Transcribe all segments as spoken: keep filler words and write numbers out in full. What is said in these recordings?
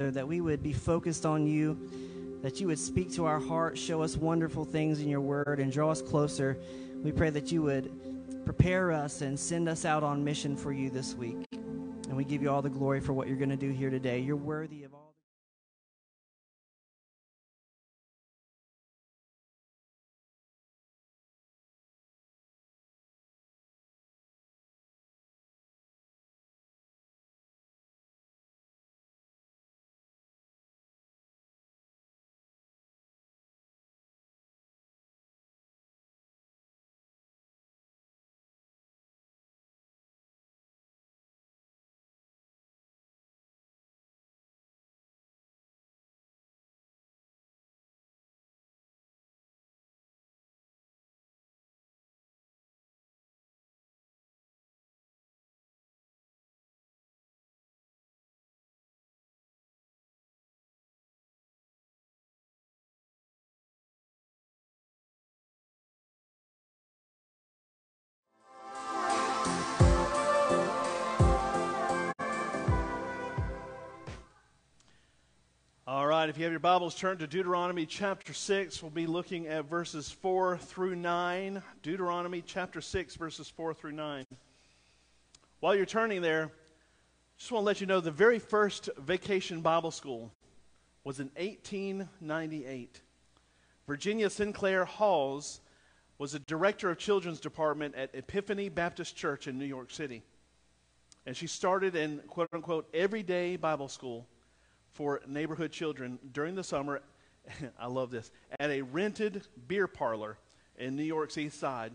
That we would be focused on you, that you would speak to our hearts, show us wonderful things in your word, and draw us closer. We pray that you would prepare us and send us out on mission for you this week. And we give you all the glory for what you're going to do here today. You're worthy of all. All right, if you have your Bibles, turn to Deuteronomy chapter six. We'll be looking at verses four through nine. Deuteronomy chapter six, verses four through nine. While you're turning there, just want to let you know the very first Vacation Bible School was in eighteen ninety-eight. Virginia Sinclair Halls was the director of children's department at Epiphany Baptist Church in New York City. And she started an quote-unquote everyday Bible school for neighborhood children during the summer, I love this, at a rented beer parlor in New York's East Side.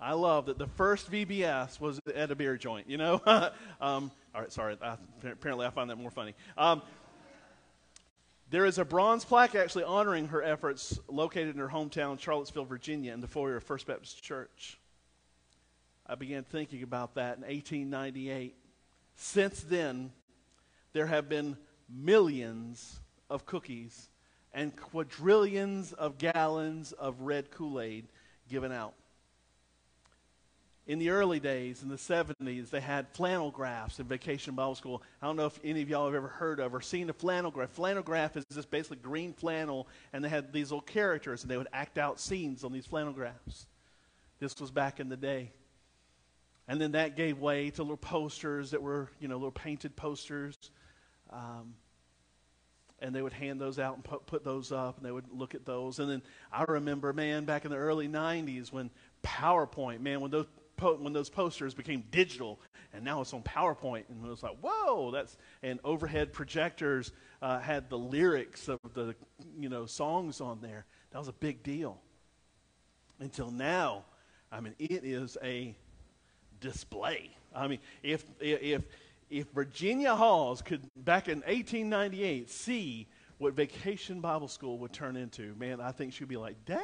I love that the first V B S was at a beer joint, you know? um, all right, sorry, I, apparently I find that more funny. Um, there is a bronze plaque actually honoring her efforts located in her hometown, Charlottesville, Virginia, in the foyer of First Baptist Church. I began thinking about that in eighteen ninety-eight. Since then, there have been millions of cookies and quadrillions of gallons of red Kool-Aid given out. In the early days, in the seventies, they had flannel graphs in Vacation Bible School. I don't know if any of y'all have ever heard of or seen a flannel graph. Flannel graph is just basically green flannel, and they had these little characters, and they would act out scenes on these flannel graphs. This was back in the day. And then that gave way to little posters that were, you know, little painted posters. Um, and they would hand those out and put, put those up, and they would look at those. And then I remember, man, back in the early nineties when PowerPoint, man, when those po when those posters became digital, and now it's on PowerPoint, and it was like, whoa, that's. And overhead projectors uh, had the lyrics of the you know songs on there. That was a big deal. Until now, I mean, it is a display. I mean, if if. If Virginia Halls could, back in eighteen ninety-eight, see what Vacation Bible School would turn into, man, I think she'd be like, dang.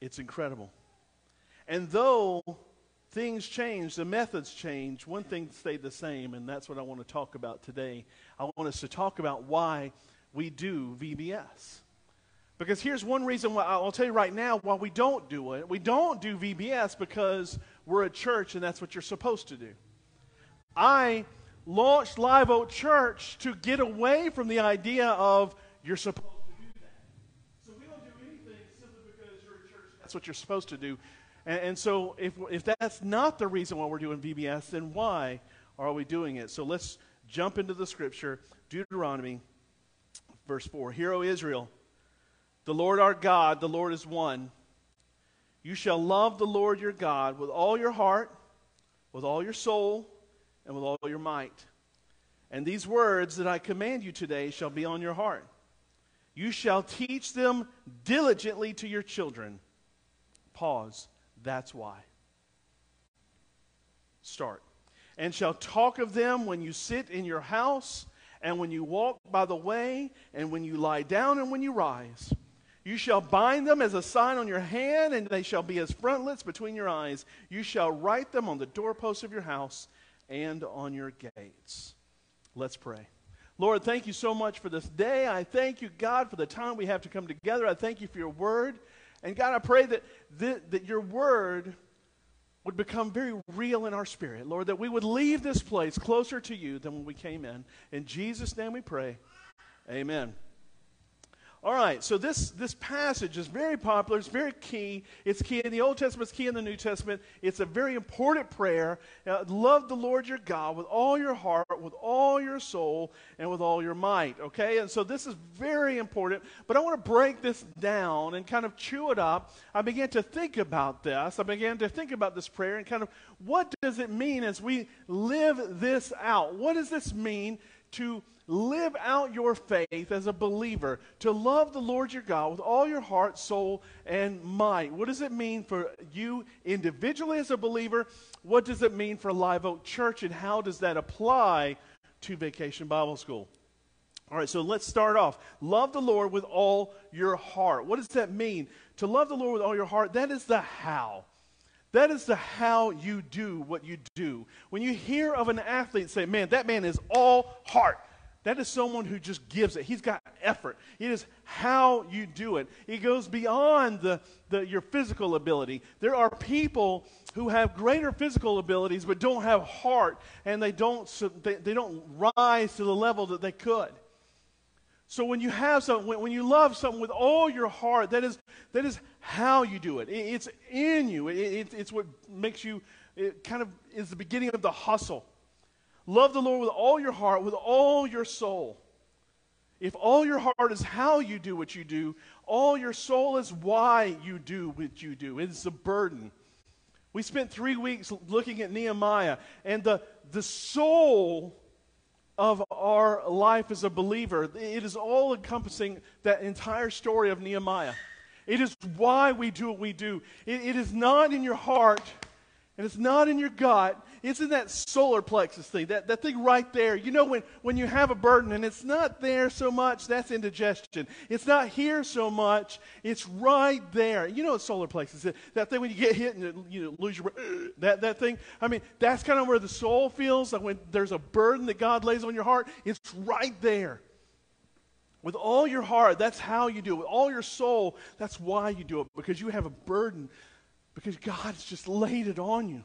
It's incredible. And though things change, the methods change, one thing stayed the same, and that's what I want to talk about today. I want us to talk about why we do V B S. Because here's one reason why, I'll tell you right now, why we don't do it. We don't do V B S because we're a church and that's what you're supposed to do. I launched Live Oak Church to get away from the idea of you're supposed to do that. So we don't do anything simply because you're a church. That's what you're supposed to do. And, and so if, if that's not the reason why we're doing V B S, then why are we doing it? So let's jump into the scripture, Deuteronomy verse four. Hear, O Israel. The Lord our God, the Lord is one. You shall love the Lord your God with all your heart, with all your soul, and with all your might. And these words that I command you today shall be on your heart. You shall teach them diligently to your children. Pause. That's why. Start. And shall talk of them when you sit in your house, and when you walk by the way, and when you lie down, and when you rise. You shall bind them as a sign on your hand, and they shall be as frontlets between your eyes. You shall write them on the doorposts of your house and on your gates. Let's pray. Lord, thank you so much for this day. I thank you, God, for the time we have to come together. I thank you for your word. And God, I pray that, th that your word would become very real in our spirit, Lord, that we would leave this place closer to you than when we came in. In Jesus' name we pray, amen. All right, so this, this passage is very popular. It's very key. It's key in the Old Testament. It's key in the New Testament. It's a very important prayer. Uh, love the Lord your God with all your heart, with all your soul, and with all your might, okay? And so this is very important, but I want to break this down and kind of chew it up. I began to think about this. I began to think about this prayer and kind of what does it mean as we live this out? What does this mean to live out your faith as a believer, to love the Lord your God with all your heart, soul, and might? What does it mean for you individually as a believer? What does it mean for Live Oak Church, and how does that apply to Vacation Bible School? All right, so let's start off. Love the Lord with all your heart. What does that mean? To love the Lord with all your heart, that is the how. That is the how you do what you do. When you hear of an athlete say, man, that man is all heart, that is someone who just gives it. He's got effort. It is how you do it. It goes beyond the, the, your physical ability. There are people who have greater physical abilities but don't have heart, and they don't, they, they don't rise to the level that they could. So when you have something, when, when you love something with all your heart, that is, that is how you do it. It it's in you. It, it, it's what makes you, it kind of is the beginning of the hustle. Love the Lord with all your heart, with all your soul. If all your heart is how you do what you do, all your soul is why you do what you do. It's a burden. We spent three weeks looking at Nehemiah, and the, the soul of our life as a believer, it is all encompassing that entire story of Nehemiah. It is why we do what we do. It, it is not in your heart, and it's not in your gut. It's in that solar plexus thing, that, that thing right there. You know, when, when you have a burden and it's not there so much, that's indigestion. It's not here so much. It's right there. You know what solar plexus is? That thing when you get hit and you lose your breath, that, that thing. I mean, that's kind of where the soul feels. Like when there's a burden that God lays on your heart, it's right there. With all your heart, that's how you do it. With all your soul, that's why you do it. Because you have a burden. Because God's just laid it on you.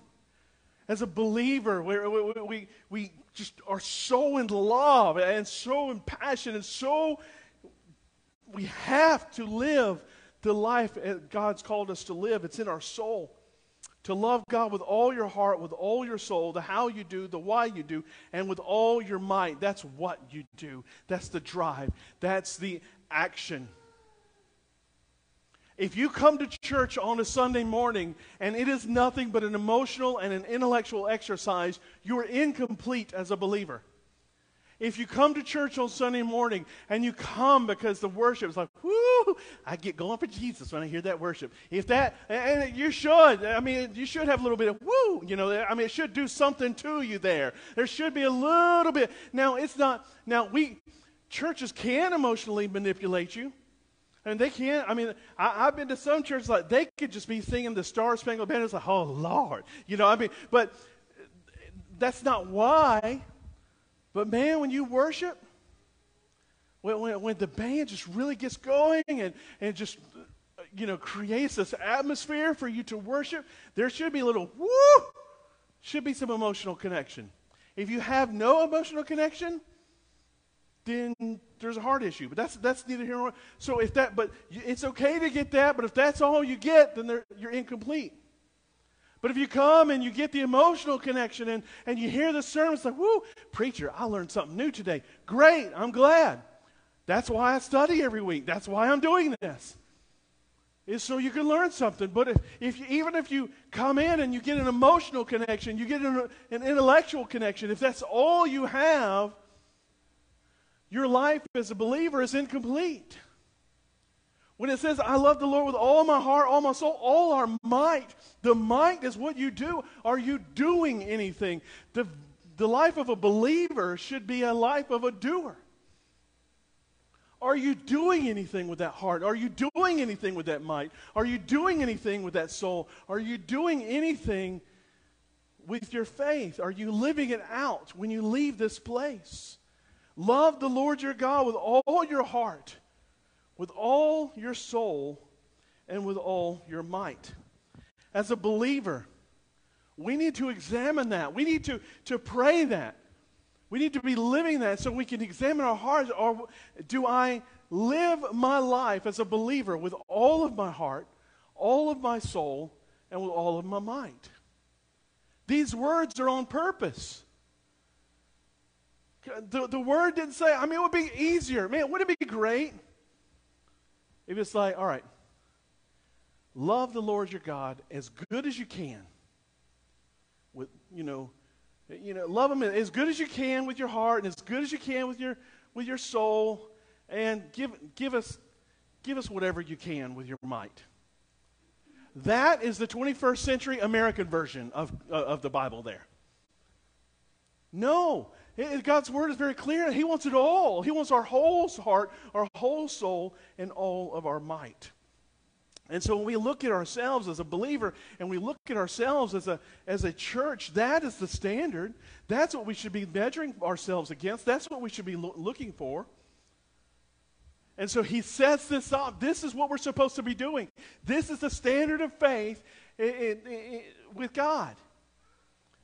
As a believer, we, we, we, we just are so in love and so in passion and so we have to live the life that God's called us to live. It's in our soul. To love God with all your heart, with all your soul, the how you do, the why you do, and with all your might. That's what you do. That's the drive. That's the action. If you come to church on a Sunday morning and it is nothing but an emotional and an intellectual exercise, you are incomplete as a believer. If you come to church on Sunday morning and you come because the worship is like, whoo, I get going for Jesus when I hear that worship. If that, and you should, I mean, you should have a little bit of whoo, you know, I mean, it should do something to you there. There should be a little bit. Now, it's not, now we, churches can emotionally manipulate you. And they can't, I mean, I, I've been to some churches, like, they could just be singing the Star Spangled Banner. It's like, oh, Lord. You know, I mean, but that's not why. But, man, when you worship, when, when, when the band just really gets going and, and just, you know, creates this atmosphere for you to worship, there should be a little, woo, should be some emotional connection. If you have no emotional connection, then there's a heart issue, but that's that's neither here nor there. So if that, but it's okay to get that, but if that's all you get, then you're incomplete. But if you come and you get the emotional connection and, and you hear the sermon, it's like, woo, preacher, I learned something new today. Great, I'm glad. That's why I study every week. That's why I'm doing this, is so you can learn something. But if, if you, even if you come in and you get an emotional connection, you get an, an intellectual connection, if that's all you have, your life as a believer is incomplete. When it says, I love the Lord with all my heart, all my soul, all our might, the might is what you do. Are you doing anything? The, the life of a believer should be a life of a doer. Are you doing anything with that heart? Are you doing anything with that might? Are you doing anything with that soul? Are you doing anything with your faith? Are you living it out when you leave this place? Love the Lord your God with all your heart, with all your soul, and with all your might. As a believer, We need to examine that. We need to, to pray that. We need to be living that so we can examine our hearts. Or do I live my life as a believer with all of my heart, all of my soul, and with all of my mind? These words are on purpose. The, the word didn't say, I mean, it would be easier. Man, wouldn't it be great if it's like, all right, love the Lord your God as good as you can. With, you know, you know, love him as good as you can with your heart and as good as you can with your with your soul, and give give us give us whatever you can with your might. That is the twenty-first century American version of uh, of the Bible there. No, it, God's word is very clear. He wants it all. He wants our whole heart, our whole soul, and all of our might. And so when we look at ourselves as a believer and we look at ourselves as a as a church, that is the standard. That's what we should be measuring ourselves against. That's what we should be lo- looking for. And so he sets this up. This is what we're supposed to be doing. This is the standard of faith in, in, in, with God.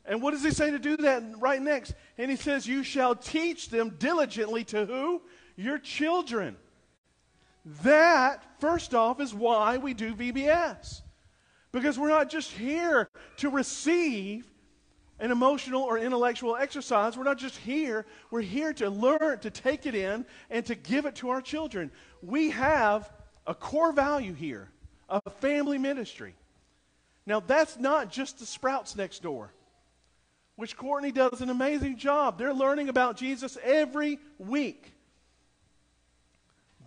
And what does he say to do that right next? And he says, you shall teach them diligently to who? Your children. That, first off, is why we do V B S. Because we're not just here to receive an emotional or intellectual exercise. We're not just here. We're here to learn, to take it in, and to give it to our children. We have a core value here, a family ministry. Now, that's not just the Sprouts next door, which Courtney does an amazing job. They're learning about Jesus every week.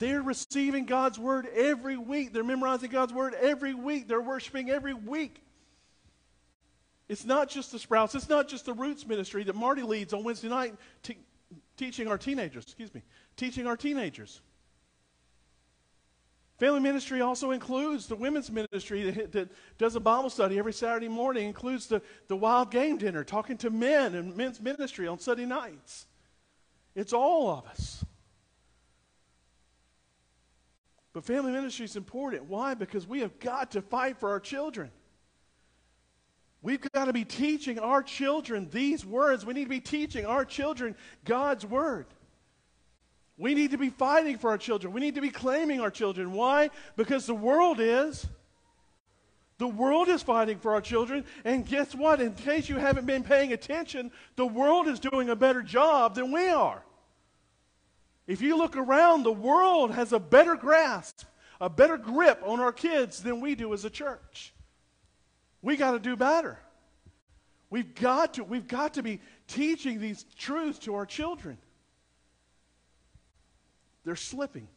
They're receiving God's word every week. They're memorizing God's word every week. They're worshiping every week. It's not just the Sprouts. It's not just the Roots ministry that Marty leads on Wednesday night, te- teaching our teenagers. Excuse me. Teaching our teenagers. Family ministry also includes the women's ministry that, that does a Bible study every Saturday morning. Includes the, the wild game dinner, talking to men, and men's ministry on Sunday nights. It's all of us. But family ministry is important. Why? Because we have got to fight for our children. We've got to be teaching our children these words. We need to be teaching our children God's word. We need to be fighting for our children. We need to be claiming our children. Why? Because the world is. The world is fighting for our children. And guess what? In case you haven't been paying attention, the world is doing a better job than we are. If you look around, the world has a better grasp, a better grip on our kids than we do as a church. We got to do better. We've got to, we've got to be teaching these truths to our children. They're slipping.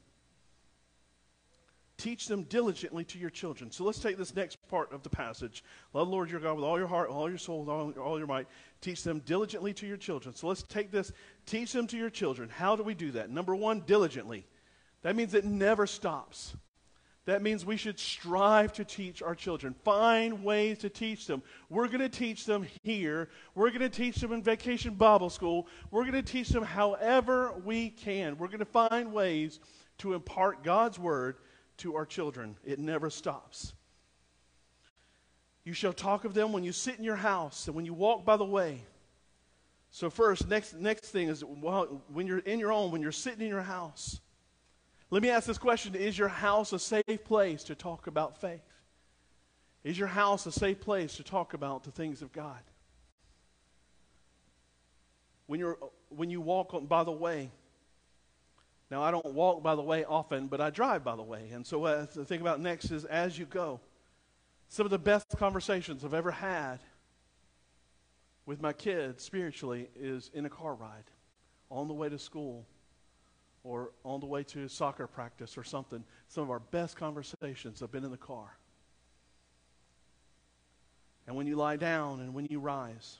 Teach them diligently to your children. So let's take this next part of the passage. Love the Lord your God with all your heart, all your soul, all, all your might. Teach them diligently to your children. So let's take this. Teach them to your children. How do we do that? Number one, diligently. That means it never stops. That means we should strive to teach our children. Find ways to teach them. We're going to teach them here. We're going to teach them in Vacation Bible School. We're going to teach them however we can. We're going to find ways to impart God's word to our children. It never stops. You shall talk of them when you sit in your house and when you walk by the way. So first, next next thing is while, when you're in your own, when you're sitting in your house. Let me ask this question. Is your house a safe place to talk about faith? Is your house a safe place to talk about the things of God? When you're when you walk on, by the way. Now, I don't walk by the way often, but I drive by the way. And so what I think about next is as you go. Some of the best conversations I've ever had with my kids spiritually is in a car ride, on the way to school, or on the way to soccer practice or something. Some of our best conversations have been in the car. And when you lie down and when you rise.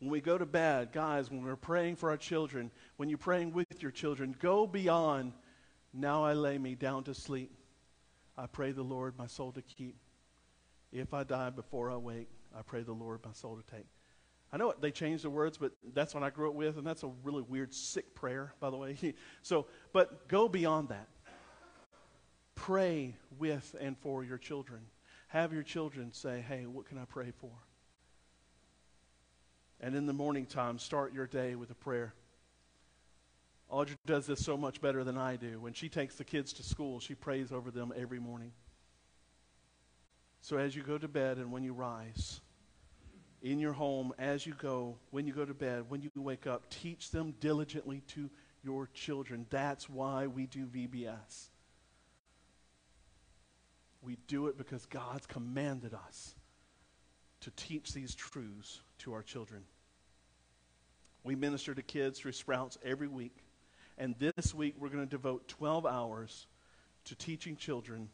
When we go to bed, guys, when we're praying for our children, when you're praying with your children, go beyond, now I lay me down to sleep. I pray the Lord my soul to keep. If I die before I wake, I pray the Lord my soul to take. I know they changed the words, but that's what I grew up with, and that's a really weird, sick prayer, by the way. So, but go beyond that. Pray with and for your children. Have your children say, hey, what can I pray for? And in the morning time, start your day with a prayer. Audrey does this so much better than I do. When she takes the kids to school, she prays over them every morning. So as you go to bed and when you rise, in your home, as you go, when you go to bed, when you wake up, teach them diligently to your children. That's why we do V B S. We do it because God's commanded us to teach these truths to our children. We minister to kids through Sprouts every week. And this week we're going to devote twelve hours to teaching children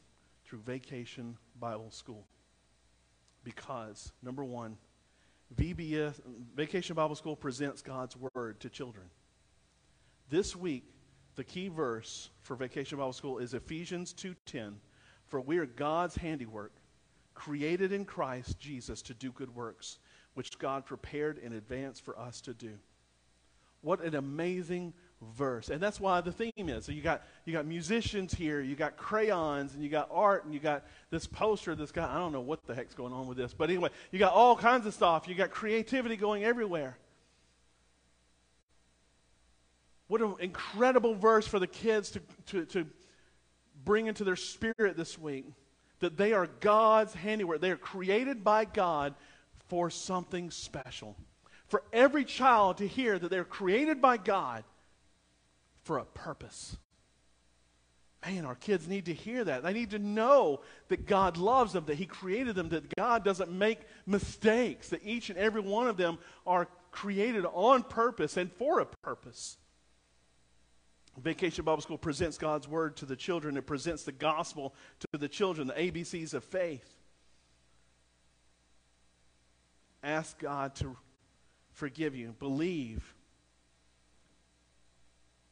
through Vacation Bible School. Because, number one, V B S, Vacation Bible School presents God's Word to children. This week, the key verse for Vacation Bible School is Ephesians two ten. For we are God's handiwork, created in Christ Jesus to do good works, which God prepared in advance for us to do. What an amazing verse. And that's why the theme is. So you got you got musicians here, you got crayons, and you got art, and you got this poster, this guy, I don't know what the heck's going on with this. But anyway, you got all kinds of stuff. You got creativity going everywhere. What an incredible verse for the kids to, to, to bring into their spirit this week. That they are God's handiwork. They are created by God for something special. For every child to hear that they're created by God for a purpose. Man, our kids need to hear that. They need to know that God loves them, that He created them, that God doesn't make mistakes, that each and every one of them are created on purpose and for a purpose. Vacation Bible School presents God's Word to the children. It presents the gospel to the children, the A B Cs of faith. Ask God to forgive you. Believe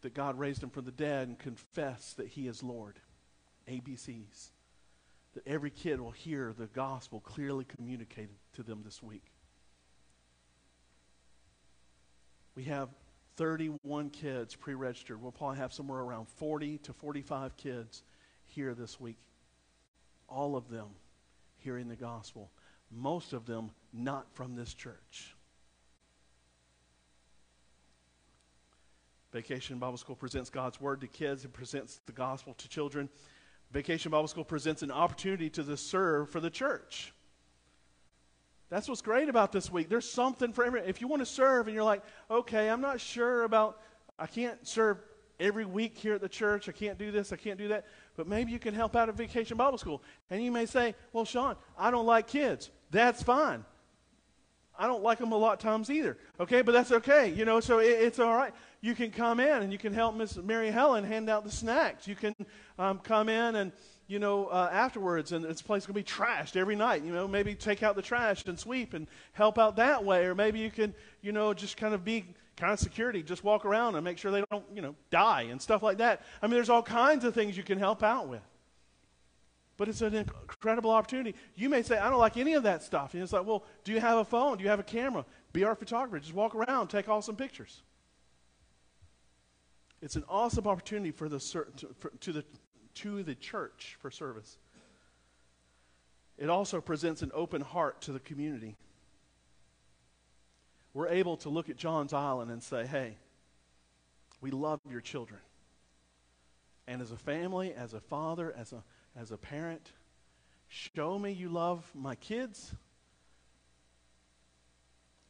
that God raised Him from the dead and confess that He is Lord. A B Cs. That every kid will hear the gospel clearly communicated to them this week. We have thirty-one kids pre-registered. We'll probably have somewhere around forty to forty-five kids here this week. All of them hearing the gospel. Most of them not from this church. Vacation Bible School presents God's Word to kids and presents the gospel to children. Vacation Bible School presents an opportunity to serve for the church. That's what's great about this week. There's something for everyone. If you want to serve and you're like, okay, I'm not sure about, I can't serve every week here at the church. I can't do this. I can't do that. But maybe you can help out at Vacation Bible School. And you may say, well, Sean, I don't like kids. That's fine. I don't like them a lot of times either. Okay, but that's okay. You know, so it, it's all right. You can come in and you can help Miss Mary Helen hand out the snacks. You can um, come in and, you know, uh, afterwards, and this place is going to be trashed every night. You know, maybe take out the trash and sweep and help out that way. Or maybe you can, you know, just kind of be kind of security. Just walk around and make sure they don't, you know, die and stuff like that. I mean, there's all kinds of things you can help out with. But it's an incredible opportunity. You may say, I don't like any of that stuff. And it's like, well, do you have a phone? Do you have a camera? Be our photographer. Just walk around, take awesome pictures. It's an awesome opportunity for the to, for, to the to the church for service. It also presents an open heart to the community. We're able to look at Johns Island and say, hey, we love your children. And as a family, as a father, as a As a parent, show me you love my kids,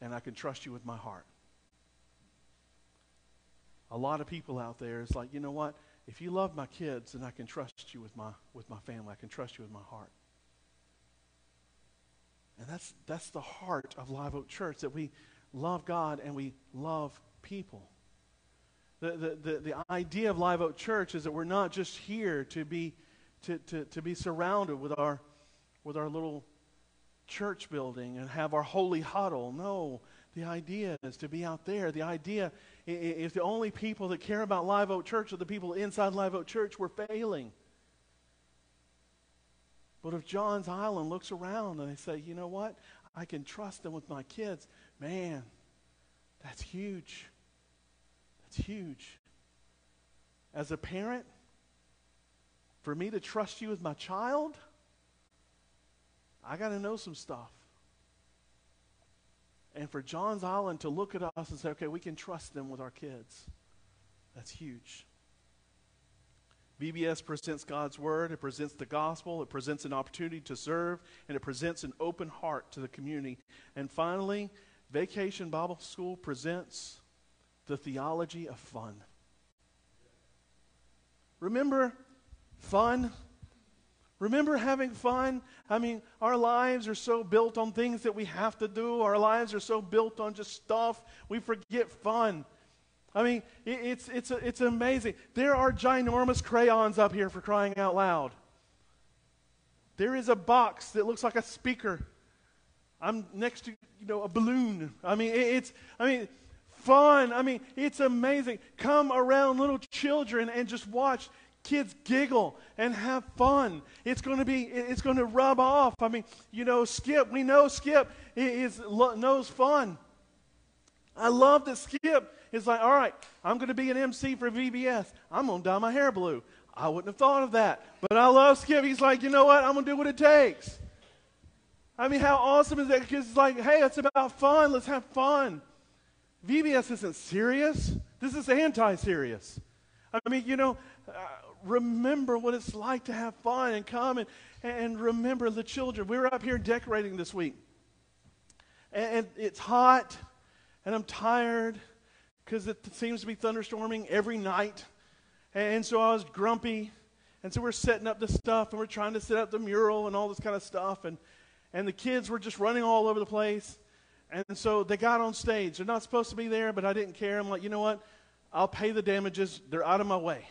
and I can trust you with my heart. A lot of people out there is like, you know what? If you love my kids, then I can trust you with my with my family. I can trust you with my heart. And that's that's the heart of Live Oak Church, that we love God and we love people. The the the, the idea of Live Oak Church is that we're not just here to be To, to, to be surrounded with our with our little church building and have our holy huddle. No, the idea is to be out there. The idea, if the only people that care about Live Oak Church are the people inside Live Oak Church, we're failing. But if Johns Island looks around and they say, you know what, I can trust them with my kids, man, that's huge. That's huge. As a parent, for me to trust you with my child, I got to know some stuff. And for Johns Island to look at us and say, okay, we can trust them with our kids. That's huge. V B S presents God's word. It presents the gospel. It presents an opportunity to serve. And it presents an open heart to the community. And finally, Vacation Bible School presents the theology of fun. Remember fun? Remember having fun? I mean, our lives are so built on things that we have to do. Our lives are so built on just stuff. We forget fun. I mean, it, it's, it's, it's amazing. There are ginormous crayons up here, for crying out loud. There is a box that looks like a speaker. I'm next to, you know, a balloon. I mean, it, it's, I mean... fun. I mean, it's amazing. Come around little children and just watch kids giggle and have fun. It's going to be, it's going to rub off. I mean, you know, Skip, we know Skip is, knows fun. I love that Skip is like, all right, I'm going to be an M C for V B S. I'm going to dye my hair blue. I wouldn't have thought of that, but I love Skip. He's like, you know what? I'm going to do what it takes. I mean, how awesome is that? Because it's like, hey, it's about fun. Let's have fun. V B S isn't serious. This is anti-serious. I mean, you know, uh, remember what it's like to have fun and come and, and remember the children. We were up here decorating this week. And, and it's hot, and I'm tired because it seems to be thunderstorming every night. And, and so I was grumpy. And so we're setting up this stuff, and we're trying to set up the mural and all this kind of stuff. And, and the kids were just running all over the place. And so they got on stage. They're not supposed to be there, but I didn't care. I'm like, you know what? I'll pay the damages. They're out of my way.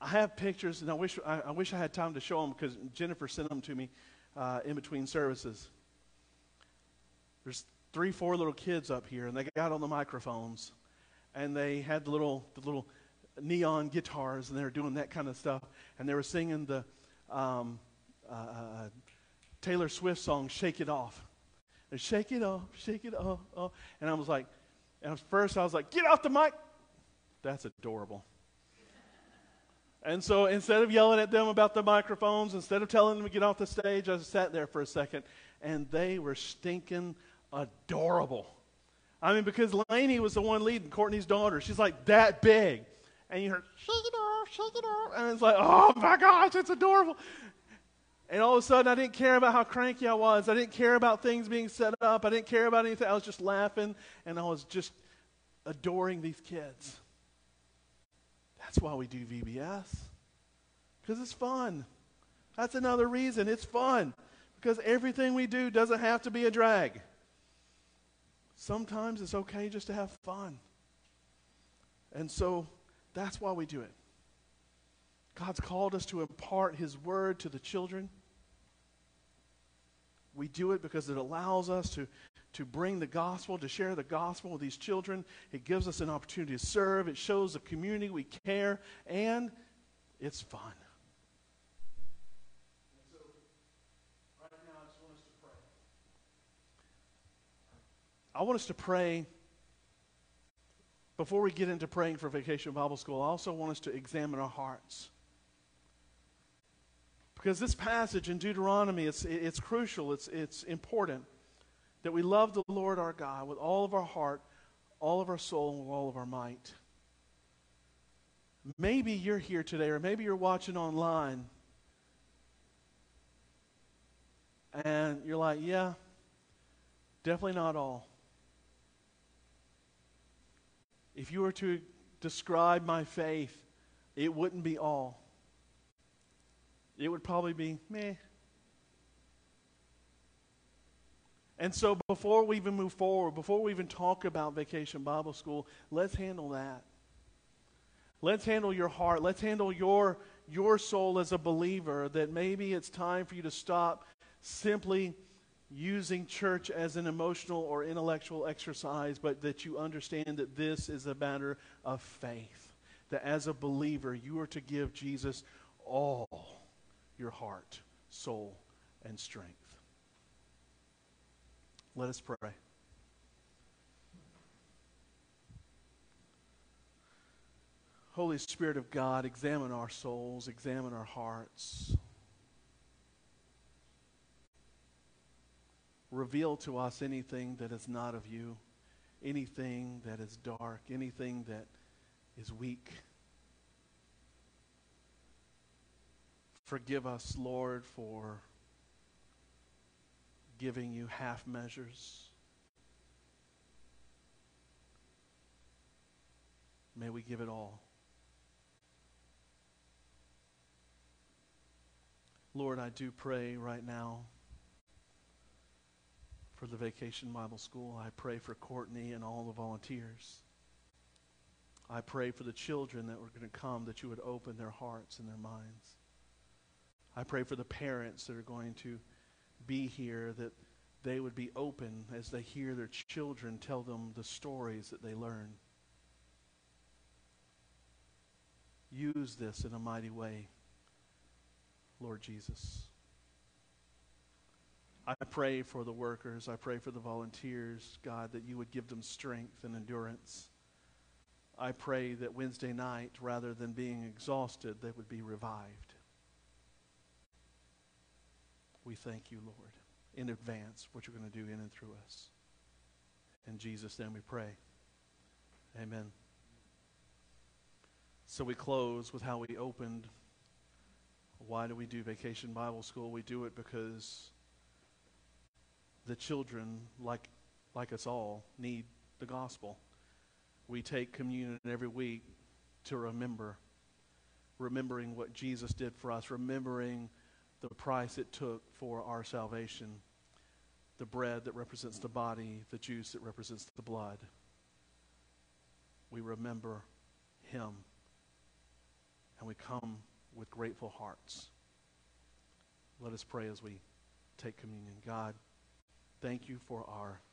I have pictures, and I wish I, I wish I had time to show them because Jennifer sent them to me uh, in between services. There's three, four little kids up here, and they got on the microphones, and they had the little the little neon guitars, and they were doing that kind of stuff, and they were singing the. Um, uh, Taylor Swift song, Shake It Off. And shake it off, shake it off, off. And I was like, at first I was like, get off the mic. That's adorable. And so instead of yelling at them about the microphones, instead of telling them to get off the stage, I just sat there for a second, and they were stinking adorable. I mean, because Lainey was the one leading, Courtney's daughter. She's like that big. And you heard, shake it off, shake it off. And it's like, oh my gosh, it's adorable. And all of a sudden, I didn't care about how cranky I was. I didn't care about things being set up. I didn't care about anything. I was just laughing, and I was just adoring these kids. That's why we do V B S, because it's fun. That's another reason. It's fun, because everything we do doesn't have to be a drag. Sometimes it's okay just to have fun. And so that's why we do it. God's called us to impart his word to the children. We do it because it allows us to, to bring the gospel, to share the gospel with these children. It gives us an opportunity to serve. It shows the community we care, and it's fun. And so, right now, I just want us to pray. I want us to pray. Before we get into praying for Vacation Bible School, I also want us to examine our hearts. Because this passage in Deuteronomy, it's, it's crucial, it's, it's important that we love the Lord our God with all of our heart, all of our soul, and with all of our might. Maybe you're here today, or maybe you're watching online, and you're like, yeah, definitely not all. If you were to describe my faith, it wouldn't be all. It would probably be meh. And so before we even move forward, before we even talk about Vacation Bible School, let's handle that. Let's handle your heart. Let's handle your, your soul as a believer, that maybe it's time for you to stop simply using church as an emotional or intellectual exercise, but that you understand that this is a matter of faith. That as a believer, you are to give Jesus all your heart, soul, and strength. Let us pray. Holy Spirit of God, examine our souls, examine our hearts. reveal to us anything that is not of you, anything that is dark, anything that is weak. Forgive us, Lord, for giving you half measures. May we give it all. Lord, I do pray right now for the Vacation Bible School. I pray for Courtney and all the volunteers. I pray for the children that were going to come, that you would open their hearts and their minds. I pray for the parents that are going to be here, that they would be open as they hear their children tell them the stories that they learn. Use this in a mighty way, Lord Jesus. I pray for the workers. I pray for the volunteers, God, that you would give them strength and endurance. I pray that Wednesday night, rather than being exhausted, they would be revived. We thank you, Lord, in advance what you're going to do in and through us. In Jesus' name we pray. Amen. So we close with how we opened. Why do we do Vacation Bible School? We do it because the children, like, like us all, need the gospel. We take communion every week to remember, remembering what Jesus did for us, remembering the price it took for our salvation, the bread that represents the body, the juice that represents the blood. We remember him, and we come with grateful hearts. Let us pray as we take communion. God, thank you for our